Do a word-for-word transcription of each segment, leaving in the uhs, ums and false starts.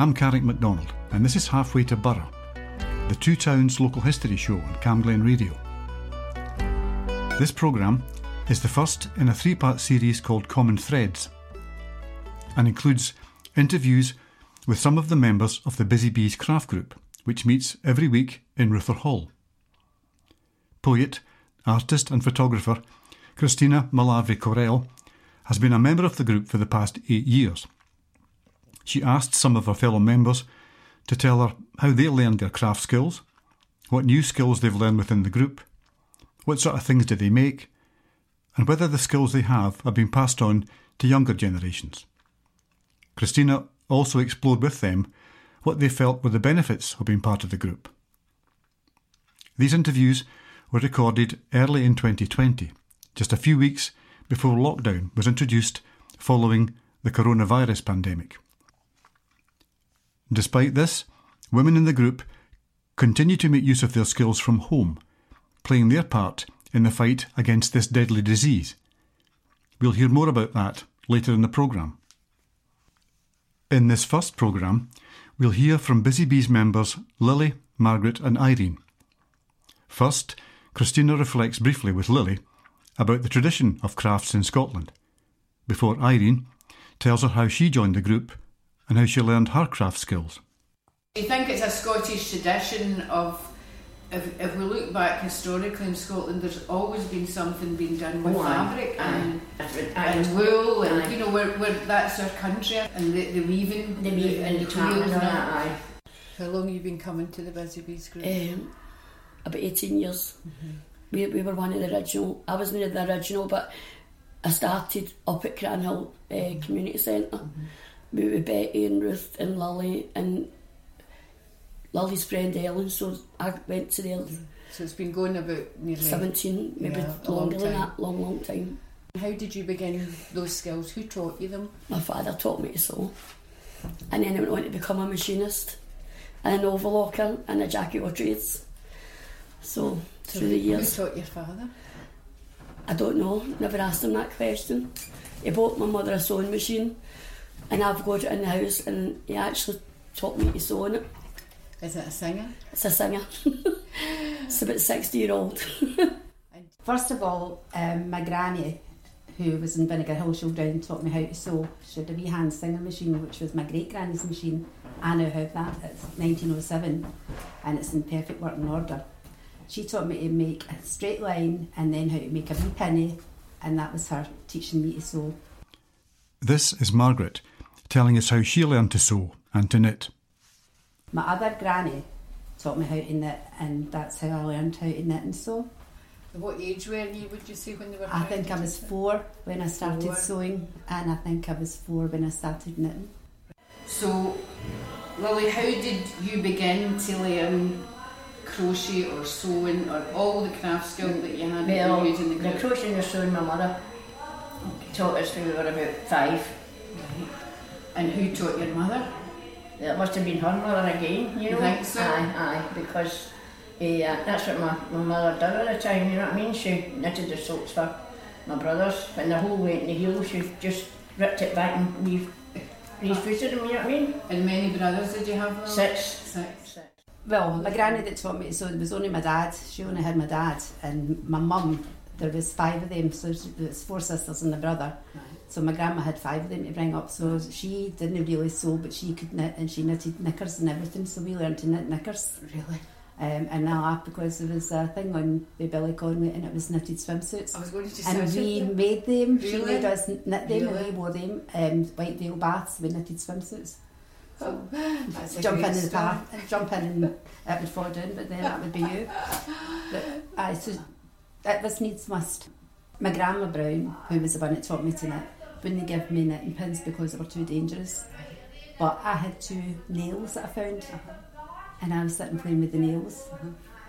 I'm Carrick MacDonald, and this is Halfway to Burgh, the Two Towns Local History Show on Camglen Radio. This programme is the first in a three-part series called Common Threads, and includes interviews with some of the members of the Busy Bees Craft Group, which meets every week in Rutherglen Hall. Poet, artist and photographer Christina Malarvizhi-Carroll has been a member of the group for the past eight years. She asked some of her fellow members to tell her how they learned their craft skills, what new skills they've learned within the group, what sort of things do they make, and whether the skills they have have been passed on to younger generations. Christina also explored with them what they felt were the benefits of being part of the group. These interviews were recorded early in twenty twenty, just a few weeks before lockdown was introduced following the coronavirus pandemic. Despite this, women in the group continue to make use of their skills from home, playing their part in the fight against this deadly disease. We'll hear more about that later in the programme. In this first programme, we'll hear from Busy Bees members Lily, Margaret and Irene. First, Christina reflects briefly with Lily about the tradition of crafts in Scotland, before Irene tells her how she joined the group and how she learned her craft skills. I think it's a Scottish tradition of, if, if we look back historically in Scotland, there's always been something being done with oh, fabric I, and, I, and, and wool, and I, you know, we're, we're, that's our country, and the, the weaving, the weaving and the twirling. How long have you been coming to the Busy Bees Group? Um, about eighteen years. Mm-hmm. We, we were one of the original, I was one of the original, but I started up at Cranhill uh, Community Centre. Mm-hmm. We were Betty and Ruth and Lily and Lily's friend Ellen, so I went to the... So it's been going about nearly... seventeen, maybe yeah, longer long than that, long, long time. How did you begin those skills? Who taught you them? My father taught me to sew. And then I went on to become a machinist and an overlocker and a jack-of-all-trades. So, so through the years... Who taught your father? I don't know, never asked him that question. He bought my mother a sewing machine, and I've got it in the house, and he actually taught me to sew on it. Is it a Singer? It's a Singer. It's about sixty year old. First of all, um, my granny, who was in Vinegar Hill, she down taught me how to sew. She had a wee hand Singer machine, which was my great granny's machine. I now have that. It's nineteen oh seven, and it's in perfect working order. She taught me to make a straight line and then how to make a wee penny, and that was her teaching me to sew. This is Margaret telling us how she learned to sew and to knit. My other granny taught me how to knit, and that's how I learned how to knit and sew. What age were you, would you say, when you were I think I was four when I started four. sewing, and I think I was four when I started knitting. So, Lily, how did you begin to learn crochet or sewing or all the craft skill that you had? Well, in the, the crocheting or sewing, my mother taught us when we were about five. Right. And who taught your mother? It must have been her mother again, you know. You think so? Aye, aye, because uh, that's what my, my mother did at the time, you know what I mean? She knitted the socks for my brothers, and the whole way in the heel, she just ripped it back and we've refooted them, you know what I mean? And many brothers did you have? Well? Six. Six. Six. Well, my granny that taught me to sew, there was only my dad, she only had my dad, and my mum, there was five of them, so there was four sisters and a brother. Right. So my grandma had five of them to bring up, so she didn't really sew, but she could knit, and she knitted knickers and everything, so we learned to knit knickers. Really? Um, and I laughed because there was a thing on the Billy Conway, and it was knitted swimsuits. I was going to just And we them. made them, really? She made us knit them, really? And we wore them, um, white veil baths with knitted swimsuits. So that's jump in in the bath, and jump in and it would fall down, but then that would be you. But I so It was needs must. My Grandma Brown, who was the one that taught me to knit, wouldn't give me knitting pins because they were too dangerous. But I had two nails that I found, and I was sitting playing with the nails,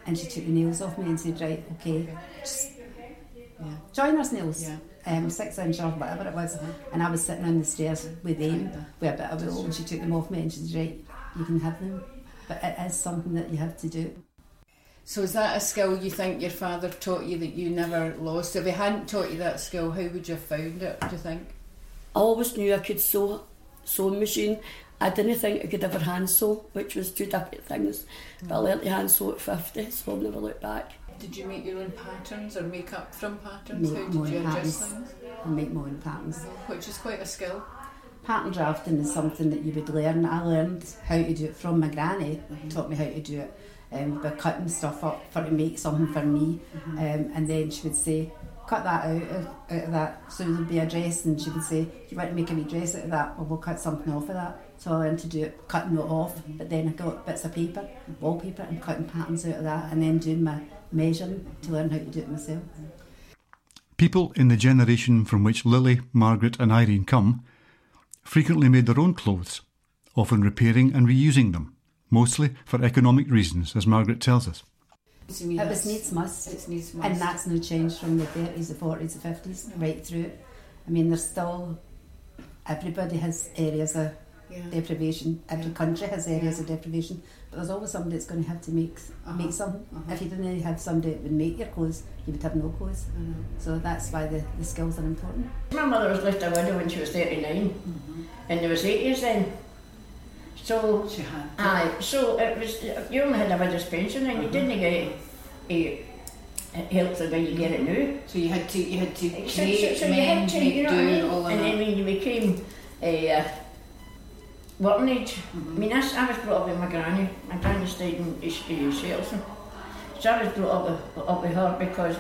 and she took the nails off me and said, right, okay, just yeah. joiner's nails, yeah. um, six inch or whatever it was, and I was sitting on the stairs with them, with a bit of wool, and she took them off me and she said, right, you can have them. But it is something that you have to do. So is that a skill you think your father taught you that you never lost? If he hadn't taught you that skill, how would you have found it, do you think? I always knew I could sew. sewing machine. I didn't think I could ever hand sew, which was two different things, but I learnt to hand sew at fifty, so I've never looked back. Did you make your own patterns or make up from patterns? Make How did you adjust patterns. things? I make my own patterns. Which is quite a skill. Pattern drafting is something that you would learn. I learned how to do it from my granny, mm-hmm. taught me how to do it um, by cutting stuff up for to make something for me, mm-hmm. um, and then she would say, cut that out of, out of that, so there would be a dress, and she would say, you want to make a wee dress out of that, well, we'll cut something off of that. So I learned to do it, cutting it off, mm-hmm. but then I got bits of paper, wallpaper, and cutting patterns out of that, and then doing my measuring to learn how to do it myself. People in the generation from which Lily, Margaret and Irene come frequently made their own clothes, often repairing and reusing them, mostly for economic reasons, as Margaret tells us. It was needs must, it's needs must, and that's no change from the thirties, the forties, the fifties, yeah. right through it. I mean, there's still, everybody has areas of yeah. deprivation, every yeah. country has areas yeah. of deprivation, but there's always somebody that's going to have to make uh-huh. make something. Uh-huh. If you didn't have somebody that would make your clothes, you would have no clothes. Uh-huh. So that's why the, the skills are important. My mother was left a widow when she was thirty-nine, mm-hmm. and there was eighties then. So, she had aye, so it was, you only had a widow's pension and mm-hmm. you didn't get a, a help the way you get it now. So you had to, you had to create, so, so, so men, to, you know, do I mean? All of and that. And then when you became a uh, working age, mm-hmm. I mean I, I was brought up with my granny, my granny stayed in Shettleston. So I was brought up with, up with her because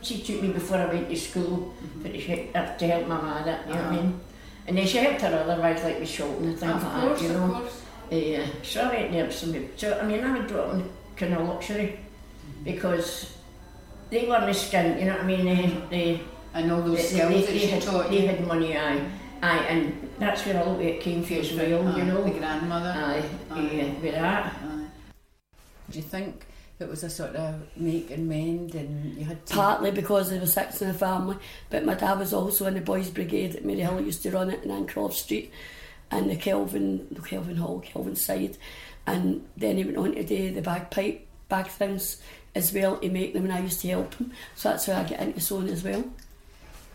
she took me before I went to school mm-hmm. for to, to help my mother, you uh-huh. know what I mean? And then she helped her otherwise, like with shopping and things like that, you know. Yeah, so I went there with somebody. So, I mean, I was brought up in kind of luxury mm-hmm. because they weren't skint, you know what I mean? They, they, and all those they, skills they, they, that she taught you. They had money, aye. Mm-hmm. Aye, and that's where a lot of it came from as well, aye, you know. The grandmother. Aye, aye. Yeah, with that. Aye. Do you think it was a sort of make and mend and you had to... Partly because there were six in the family, but my dad was also in the boys' brigade at Maryhill. He used to run it in Ancroft Street and the Kelvin, the Kelvin Hall, Kelvin Side, and then he went on to do the bagpipe, bag things as well to make them, and I used to help him, so that's how I get into sewing as well.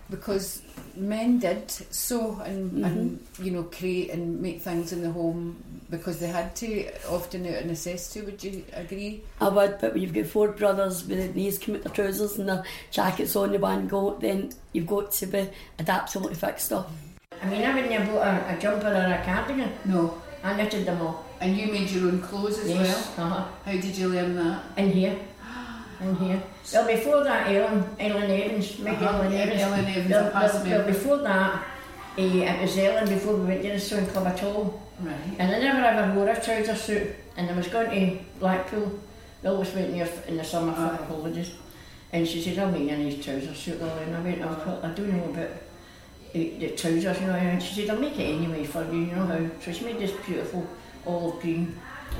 Because men did sew and, mm-hmm. and you know create and make things in the home because they had to, often out of necessity. Would you agree? I would, but when you've got four brothers with their knees come at their trousers and their jackets on the one go, then you've got to be adaptable to fix stuff. I mean, I wouldn't have bought a, a jumper or a cardigan. No. I knitted them all. And you made your own clothes as yes. well? Uh-huh. How did you learn that? In here. In here. Well, before that, Ellen, Ellen Evans, maybe uh-huh, Ellen Evans. Ellen Evans, well, well, well, before that, eh, it was Ellen before we went to the sewing club at all. Right. And I never ever wore a trouser suit. And I was going to Blackpool. They always went there in the summer for uh-huh. holidays. And she said, I'll make you a nice trouser suit, Lily. And I went, oh, I don't know about the, the trousers, you know. And she said, I'll make it anyway for you, you know how. So she made this beautiful olive green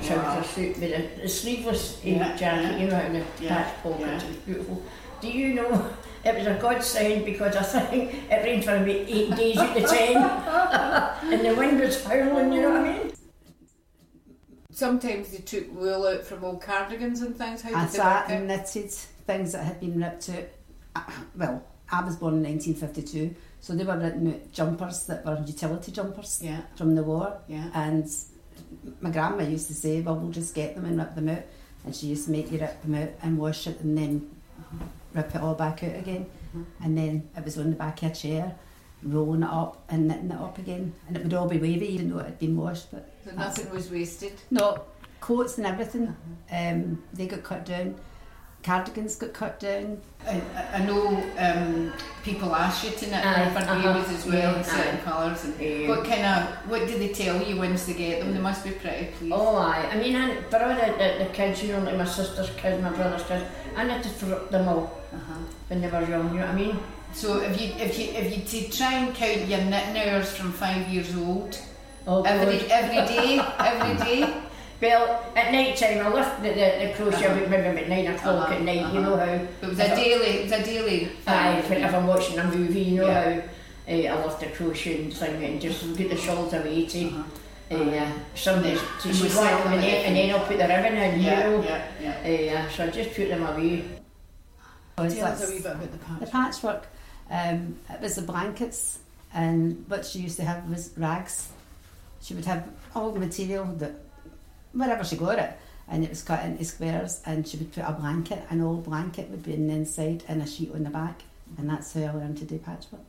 trouser wow. suit with a, a sleeveless yeah. jacket, you know, and a yeah. patch pocket, yeah. it was beautiful. Do you know, it was a godsend because I think it rained for about eight days out of ten and the wind was howling, you know what I mean? Sometimes they took wool out from old cardigans and things, how did I they sat and knitted things that had been ripped out. Well, I was born in nineteen fifty-two, so they were written out jumpers that were utility jumpers yeah. from the war yeah. and my grandma used to say, well, we'll just get them and rip them out, and she used to make you rip them out and wash it and then mm-hmm. rip it all back out again mm-hmm. and then it was on the back of a chair rolling it up and knitting it up again, and it would all be wavy even though it had been washed, but so nothing was wasted. No, coats and everything mm-hmm. um, they got cut down, cardigans got cut down. I, I know um, people ask you to knit uh, for uh-huh. babies as well yeah, in certain uh, colours. And uh, what kind of, what do they tell you once they get them? They must be pretty pleased. Oh aye, I mean I, but all the, the, the kids, you know, like my sister's kids, my brother's kids, I knitted for them all uh-huh. when they were young, you know what I mean? So if you if you, if you to try and count your knitting hours from five years old, oh, every, every day, every day. Well, at night time I left the, the, the crochet uh-huh. maybe at nine o'clock uh-huh. at night, uh-huh. you know how. It was a daily, it was a daily thing. Aye, if, if I'm watching a movie, you know yeah. how uh, I left the crochet and thing and just get the shawls away to uh-huh. uh, somebody to she'd like them and then, and then I'll put the ribbon in, yeah, you know. Yeah, yeah. Uh, so I just put them away. Tell us a wee bit about the patchwork. The patchwork, um, it was the blankets. and what she used to have was rags. She would have all the material that wherever she got it, and it was cut into squares, and she would put a blanket, an old blanket would be on the inside and a sheet on the back, and that's how I learned to do patchwork.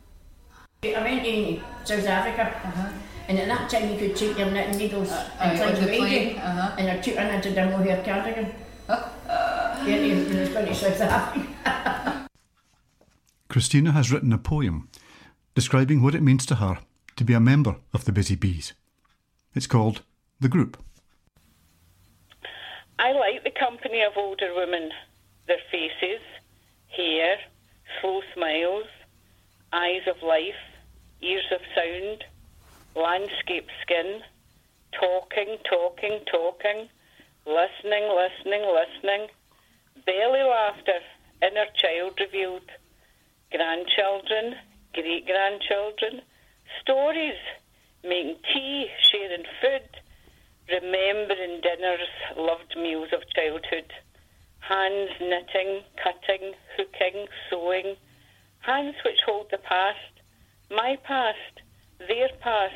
I went to South Africa, uh-huh. and at that time you could take your knitting needles uh, and try to make it, and I took and I did a mohair cardigan. Uh, uh, yeah, it was going to South Africa. Christina has written a poem describing what it means to her to be a member of the Busy Bees. It's called The Group. I like the company of older women, their faces, hair, slow smiles, eyes of life, ears of sound, landscape skin, talking, talking, talking, listening, listening, listening, belly laughter, inner child revealed, grandchildren, great-grandchildren, stories, making tea, sharing food, remembering dinners, loved meals of childhood, hands knitting, cutting, hooking, sewing, hands which hold the past, my past, their past,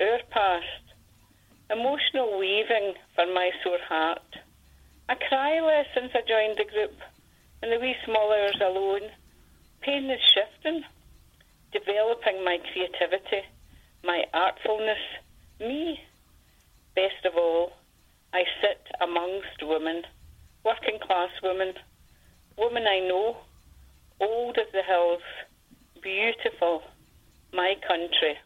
our past, emotional weaving for my sore heart. I cry less since I joined the group, in the wee small hours alone, pain is shifting, developing my creativity, my artfulness, me. Best of all, I sit amongst women, working-class women, women I know, old as the hills, beautiful, my country.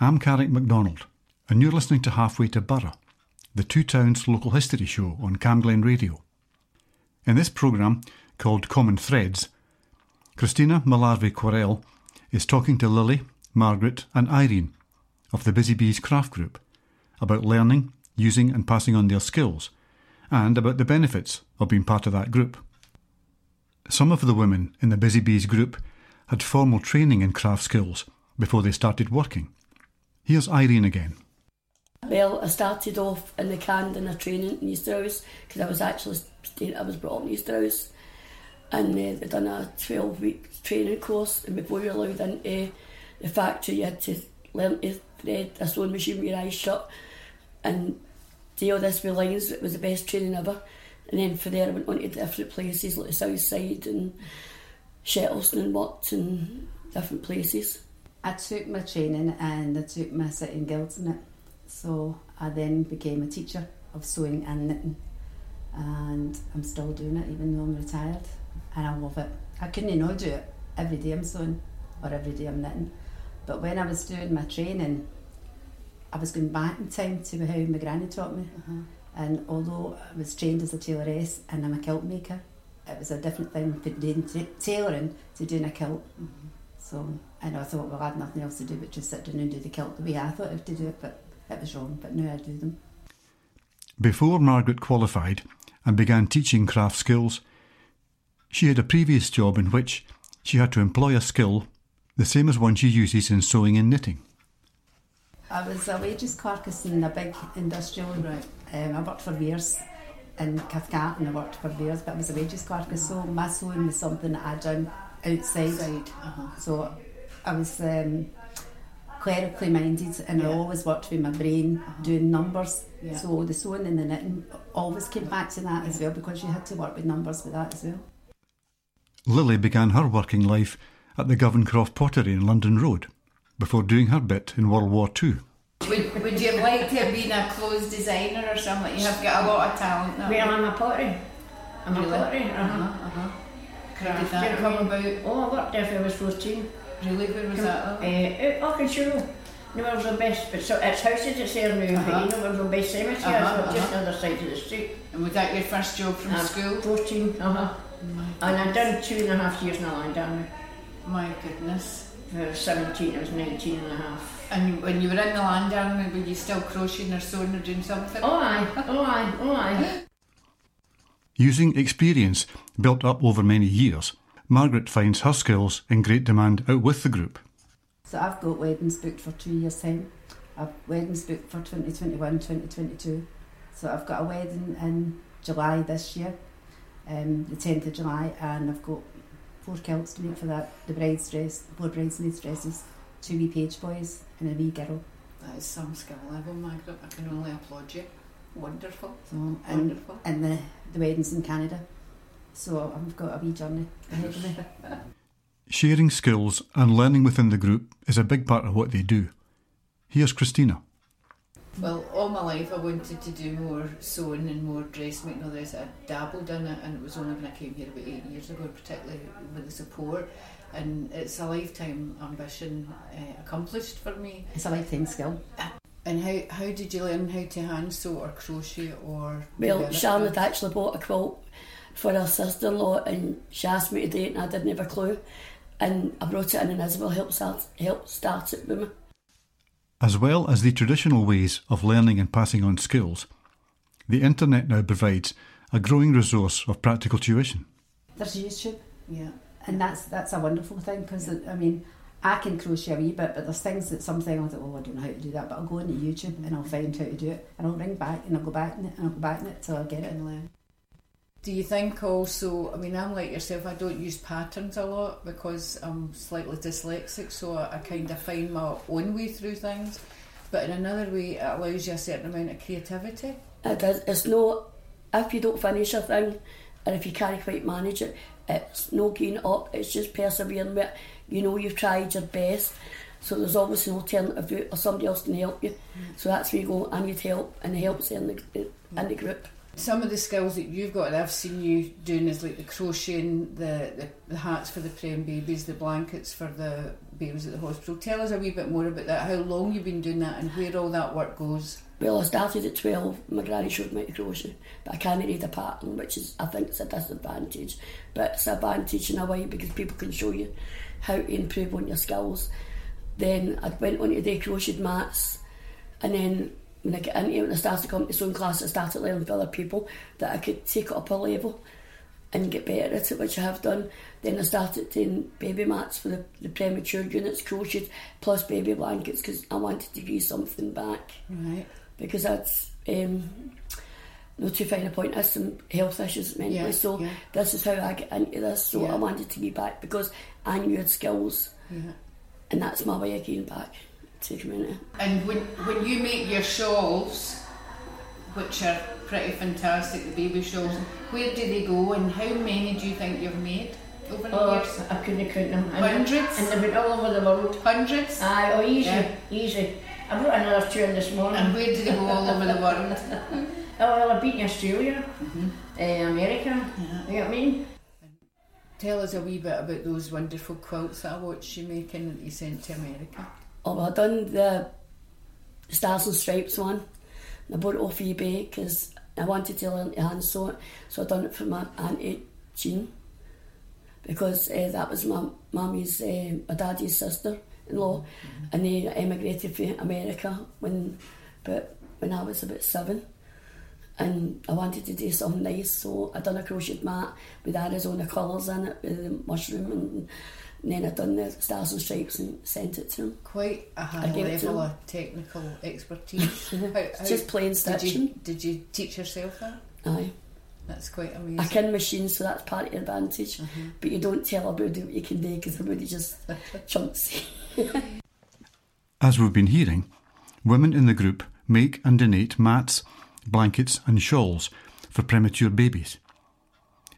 I'm Carrick MacDonald, and you're listening to Halfway to Burgh, the Two Towns Local History Show on Camglen Radio. In this programme, called Common Threads, Christina Malarvizhi-Carroll is talking to Lily, Margaret and Irene of the Busy Bees Craft Group, about learning, using and passing on their skills, and about the benefits of being part of that group. Some of the women in the Busy Bees group had formal training in craft skills before they started working. Here's Irene again. Well, I started off in the Camden training in Easter House, because I was actually staying, I was brought up in Easter House, and uh, they'd done a twelve-week training course, and before you were allowed into the factory, you had to learn to thread a sewing machine with your eyes shut and do all this with lines. It was the best training ever. And then from there I went on to different places like the South Side and Shettleston and Morton, different places. I took my training and I took my sitting guilds in it. So I then became a teacher of sewing and knitting. And I'm still doing it even though I'm retired. And I love it. I couldn't not do it. Every day I'm sewing or every day I'm knitting. But when I was doing my training, I was going back in time to how my granny taught me. Uh-huh. And although I was trained as a tailoress and I'm a kilt maker, it was a different thing from doing t- tailoring to doing a kilt. Mm-hmm. So, and I thought, well, I had nothing else to do but just sit down and do the kilt the way I thought I had to do it, but it was wrong. But now I do them. Before Margaret qualified and began teaching craft skills, she had a previous job in which she had to employ a skill the same as one she uses in sewing and knitting. I was a wages clerk in a big industrial, right. um, I worked for Weirs in Cathcart and I worked for Weirs, but I was a wages clerk, yeah. So my sewing was something that I'd done outside. Right. Uh-huh. So I was um, clerically minded and yeah. I always worked with my brain, uh-huh. doing numbers, yeah. So the sewing and the knitting always came back to that, yeah. as well, because you had to work with numbers with that as well. Lily began her working life at the Govencroft Pottery in London Road, before doing her bit in World War Two. Would, would you like to have been a clothes designer or something? You have got a lot of talent now. Well, I'm a pottery. I'm really? a pottery. Uh-huh, uh-huh. How did that come about? Oh, I worked there when I was fourteen. Really? Where was Can, that? Uh, out Auchenshire. No one's the best, but so, it's houses that's there now, uh-huh. but you know, one's the best cemetery, uh-huh, uh-huh. just the other side of the street. And was that your first job from uh, school? fourteen, uh-huh. Oh, and I'd done two and a half years in a landowner. My goodness. I was seventeen, I was nineteen and a half. And when you were in the land army, were you still crocheting or sewing or doing something? Oh aye, oh aye, oh aye. Using experience built up over many years, Margaret finds her skills in great demand out with the group. So I've got weddings booked for two years' time. I've weddings booked for twenty twenty-one, twenty twenty-two. So I've got a wedding in July this year, um, the tenth of July, and I've got four kilts to make for that, the bride's dress, four bridesmaids' dresses, two wee page boys and a wee girl. That is some skill level, Margaret. I can only applaud you. Wonderful. So, and, Wonderful. And the, the wedding's in Canada. So I've got a wee journey ahead of me. Sharing skills and learning within the group is a big part of what they do. Here's Christina. Well, all my life I wanted to do more sewing and more dressmaking, all this. I dabbled in it, and it was only when I came here about eight years ago, particularly with the support. And it's a lifetime ambition uh, accomplished for me. It's a lifetime skill. And how, how did you learn how to hand sew or crochet or... Well, Charlotte actually bought a quilt for her sister-in-law, and she asked me to do it, and I didn't have a clue. And I brought it in, and Isabel helped start, helped start it with me. As well as the traditional ways of learning and passing on skills, the internet now provides a growing resource of practical tuition. There's YouTube, yeah, and that's that's a wonderful thing because, yeah. I mean, I can crochet a wee bit, but there's things that something I think, well, I don't know how to do that, but I'll go into YouTube and I'll find how to do it, and I'll ring back and I'll go back in it and I'll go back in it till I get it and learn. Do you think also, I mean, I'm like yourself, I don't use patterns a lot because I'm slightly dyslexic, so I, I kind of find my own way through things, but in another way it allows you a certain amount of creativity. It does. It's no, if you don't finish a thing, and if you can't quite manage it, it's no getting up, it's just persevering with it. You know you've tried your best, so there's always an alternative route or somebody else can help you. Mm. So that's where you go, I need help, and the help's in the, in the group. Some of the skills that you've got and I've seen you doing is like the crocheting, the, the, the hats for the praying babies, the blankets for the babies at the hospital. Tell us a wee bit more about that, how long you've been doing that and where all that work goes. Well, I started at twelve, my granny showed me to crochet, but I can't read a pattern, which is, I think it's a disadvantage, but it's an advantage in a way because people can show you how to improve on your skills. Then I went on to do crocheted mats, and then when I get into it, when I started coming to sewing class, I started learning from other people that I could take it up a level and get better at it, which I have done. Then I started doing baby mats for the, the premature units, crocheted, plus baby blankets, because I wanted to give something back. Right. Because I'd um, not too fine a point, I had some health issues mentally, yeah, so yeah. This is how I get into this, so yeah. I wanted to give back because I knew I had skills, yeah. And that's my way of getting back. Take a minute. And when when you make your shawls, which are pretty fantastic, the baby shawls, where do they go and how many do you think you've made over the oh, years? I couldn't count them. Hundreds? And they've been all over the world. Hundreds? Aye, oh easy, yeah. easy. I brought another two in this morning. And where do they go all over the world? Oh, well, I've been in Australia, mm-hmm. uh, America, yeah. You know what I mean? Tell us a wee bit about those wonderful quilts that I watched you making that you sent to America. Oh, well, I've done the Stars and Stripes one. I bought it off eBay because I wanted to learn to hand sew it. So I done it for my Auntie Jean because uh, that was my mummy's, uh, my daddy's sister-in-law, mm-hmm. And they emigrated to America when, but when I was about seven. And I wanted to do something nice, so I done a crocheted mat with Arizona colours in it, with the mushroom and... And then I'd done the Stars and Stripes and sent it to him. Quite a high level of technical expertise. how, how Just plain stitching. Did you, did you teach yourself that? Aye. That's quite amazing. I can machine, so that's part of your advantage. Mm-hmm. But you don't tell everybody what you can do because everybody just chunks. As we've been hearing, women in the group make and donate mats, blankets and shawls for premature babies.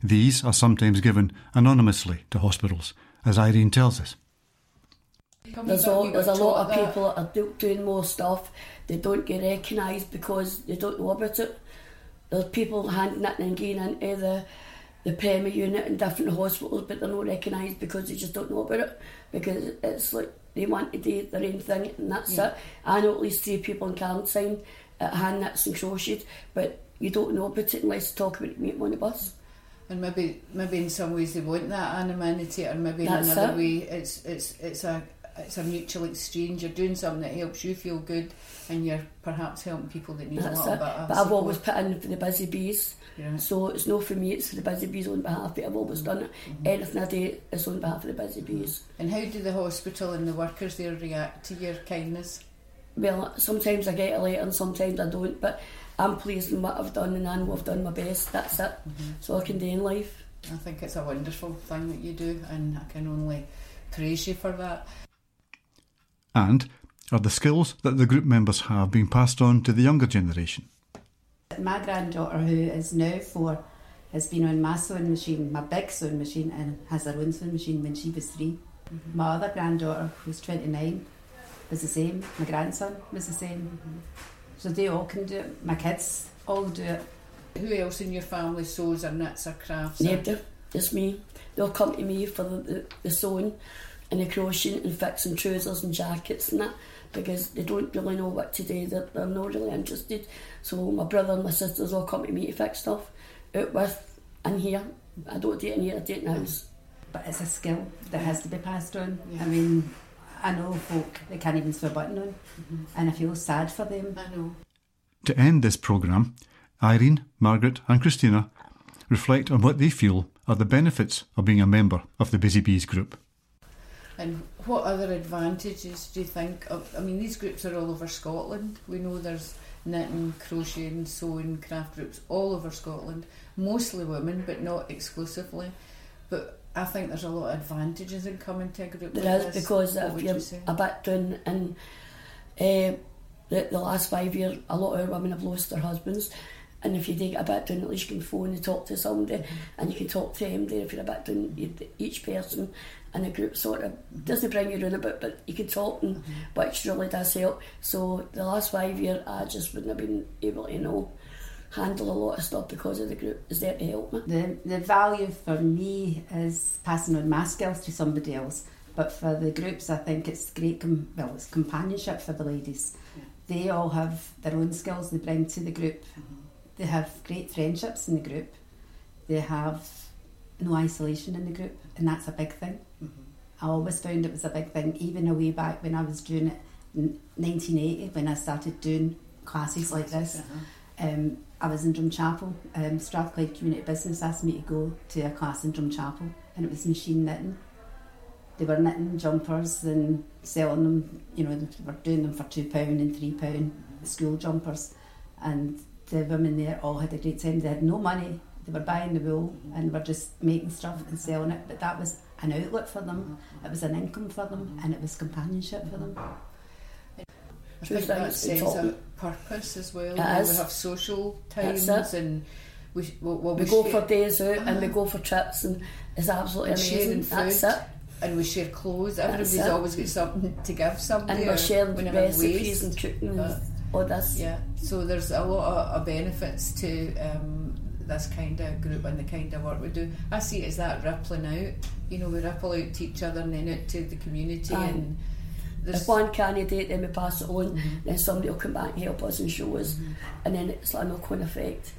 These are sometimes given anonymously to hospitals, as Irene tells us. There's, all, there's a lot of people that are doing more stuff. They don't get recognised because they don't know about it. There's people handing it and getting into the, the prema unit in different hospitals, but they're not recognised because they just don't know about it. Because it's like they want to do their own thing and that's yeah. it. I know at least three people in Camglen at hand knits and crocheted, but you don't know about it unless you talk about it when you're on the bus. And maybe, maybe in some ways they want that anonymity, or maybe in That's another it. way it's it's it's a it's a mutual exchange. You're doing something that helps you feel good, and you're perhaps helping people that need That's a lot it. of that. But I've support. always put in for the busy bees, yeah. So it's not for me; it's for the busy bees on behalf. But I've always done it. Mm-hmm. Anything I do is on behalf of the busy bees. And how do the hospital and the workers there react to your kindness? Well, sometimes I get a letter, and sometimes I don't, but I'm pleased with what I've done and I know I've done my best, that's it. Mm-hmm. So I can do in life. I think it's a wonderful thing that you do, and I can only praise you for that. And are the skills that the group members have being passed on to the younger generation? My granddaughter, who is now four, has been on my sewing machine, my big sewing machine, and has her own sewing machine when she was three. Mm-hmm. My other granddaughter, who's twenty-nine, was the same. My grandson was the same. Mm-hmm. So they all can do it. My kids all do it. Who else in your family sews or knits or crafts? Never. It's me. They'll come to me for the, the, the sewing and the crocheting and fixing trousers and jackets and that, because they don't really know what to do. They're, they're not really interested. So my brother and my sisters all come to me to fix stuff out with and here. I don't do it in here, I do it in the house. But it's a skill that has to be passed on. Yeah. I mean, I know folk that can't even sew a button on, mm-hmm. and I feel sad for them. I know. To end this programme, Irene, Margaret and Christina reflect on what they feel are the benefits of being a member of the Busy Bees group. And what other advantages do you think of? I mean, these groups are all over Scotland. We know there's knitting, crocheting, sewing, craft groups all over Scotland. Mostly women, but not exclusively. But I think there's a lot of advantages in coming to a group like this. There is, because if you're a bit down in uh, the, the last five years, a lot of women have lost their husbands. And if you take a bit down, at least you can phone and talk to somebody, and you can talk to them there if you're a bit down. Each person in the group sort of doesn't bring you around a bit, but you can talk, and, which really does help. So the last five years, I just wouldn't have been able to, you know, handle a lot of stuff because of the group is there to help me. The, the value for me is passing on my skills to somebody else, but for the groups, I think it's great, com- well, it's companionship for the ladies. Yeah. They all have their own skills they bring to the group. Mm-hmm. They have great friendships in the group. They have no isolation in the group, and that's a big thing. Mm-hmm. I always found it was a big thing, even a way back when I was doing it in nineteen eighty, when I started doing classes like this. Uh-huh. Um, I was in Drumchapel. Um, Strathclyde Community Business asked me to go to a class in Drumchapel, and it was machine knitting. They were knitting jumpers and selling them, you know, they were doing them for two pounds and three pounds, mm-hmm. school jumpers. And the women there all had a great time. They had no money. They were buying the wool and were just making stuff and selling it. But that was an outlet for them. It was an income for them, and it was companionship for them. I think that sets a purpose as well. We have social times, and we well, well, we, we go for days out, uh-huh. and we go for trips, and it's absolutely and amazing. That's it. And we share clothes. Everybody's always got something to give somebody. And we're sharing recipes and cooking. Uh, Oh, that's yeah. So there's a lot of, of benefits to um, this kind of group and the kind of work we do. I see it as that rippling out. You know, we ripple out to each other and then out to the community. Um, and there's if one candidate, then we pass it on. Mm-hmm. Then somebody will come back and help us and show us, mm-hmm. and then it's like a knock-on effect.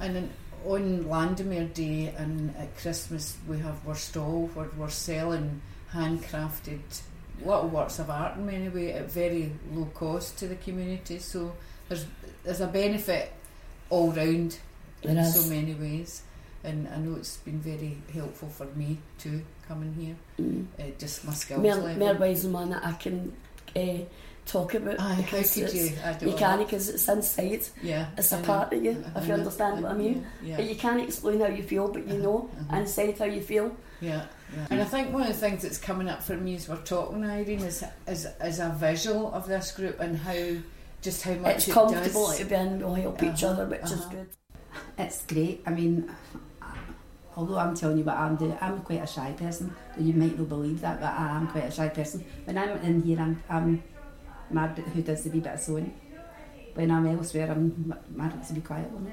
And then on Landermere Day and at Christmas, we have our stall where we're selling handcrafted little works of art in many ways at very low cost to the community, so there's there's a benefit all round there in is. So many ways, and I know it's been very helpful for me too coming here. Mm. Uh, just my skills Mer, level. More ways than one that I can uh, talk about. Aye, how could you? I don't you can't because it's inside. Yeah, it's I a know. Part of you. I if you understand I what I mean. Yeah. But you can't explain how you feel, but you uh-huh. know uh-huh. inside how you feel. Yeah. Yeah. And I think one of the things that's coming up for me as we're talking, Irene, is is, is a visual of this group and how just how much it's it comfortable does. To be in, we'll help uh-huh, each other, which uh-huh. is good. It's great. I mean, although I'm telling you what I'm doing, I'm quite a shy person. You might not believe that, but I am quite a shy person. When I'm in here, I'm, I'm Margaret who does the wee bit of sewing. When I'm elsewhere, I'm Margaret's a wee quiet one.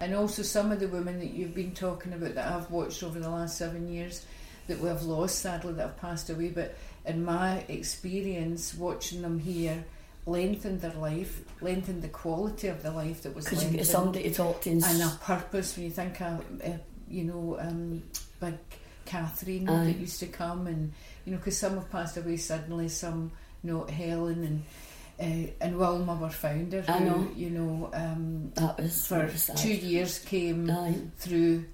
And also some of the women that you've been talking about that I've watched over the last seven years that we have lost, sadly, that have passed away, but in my experience, watching them here lengthened their life, lengthened the quality of the life that was lengthened. Because you get somebody to talk to. And, and a purpose, when you think of, uh, you know, um, like Catherine Aye. That used to come, and, you know, because some have passed away suddenly, some not Helen, and... Uh, and Wilma, our founder, who, I know. You know, um, that was for sad. Two years came Aye. Through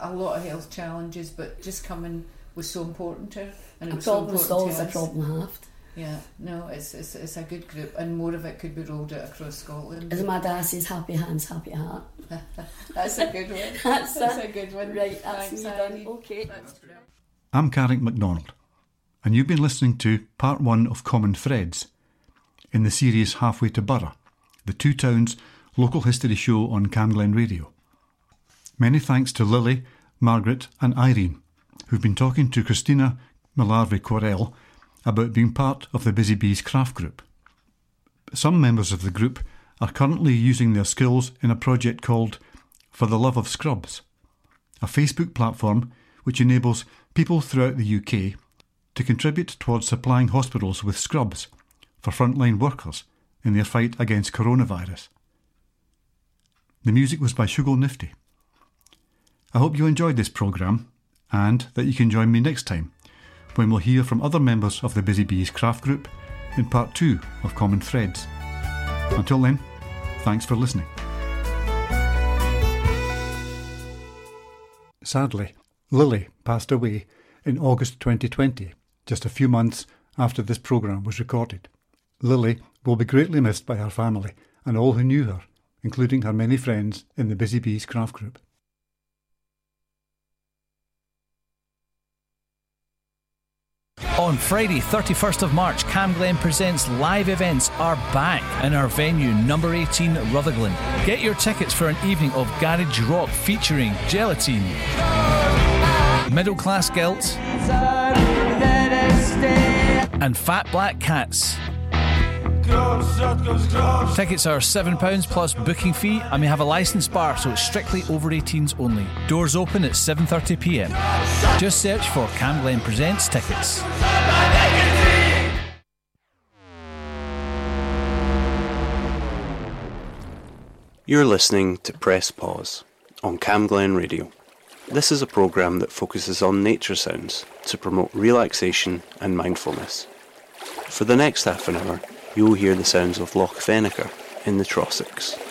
a lot of health challenges, but just coming was so important to her. And it a was problem so solves to a problem halved. Yeah, no, it's, it's it's a good group, and more of it could be rolled out across Scotland. As my dad says, happy hands, happy heart. That's a good one. that's, that's a, a good one. Right, that's done. Okay. That's great. I'm Carrick MacDonald, and you've been listening to part one of Common Threads in the series Halfway to Burgh, the Two Towns Local History Show on Camglen Radio. Many thanks to Lily, Margaret and Irene, who've been talking to Christina Malarvizhi-Carroll about being part of the Busy Bees Craft Group. Some members of the group are currently using their skills in a project called For the Love of Scrubs, a Facebook platform which enables people throughout the U K to contribute towards supplying hospitals with scrubs for frontline workers in their fight against coronavirus. The music was by Shughal Nifty. I hope you enjoyed this programme and that you can join me next time when we'll hear from other members of the Busy Bees Craft Group in part two of Common Threads. Until then, thanks for listening. Sadly, Lily passed away in August twenty twenty, just a few months after this programme was recorded. Lily will be greatly missed by her family and all who knew her, including her many friends in the Busy Bees Craft Group. On Friday, thirty-first of March, Camglen Presents live events are back in our venue, number eighteen, Rutherglen. Get your tickets for an evening of garage rock featuring Gelatine, Middle Class Guilt, and Fat Black Cats. Tickets are seven pounds plus booking fee, and we have a licensed bar, so it's strictly over eighteens only. Doors open at seven thirty p m. Just search for Camglen Presents tickets. You're listening to Press Pause on Camglen Radio. This is a programme that focuses on nature sounds to promote relaxation and mindfulness. For the next half an hour, you'll hear the sounds of Loch Venator in the Trossachs.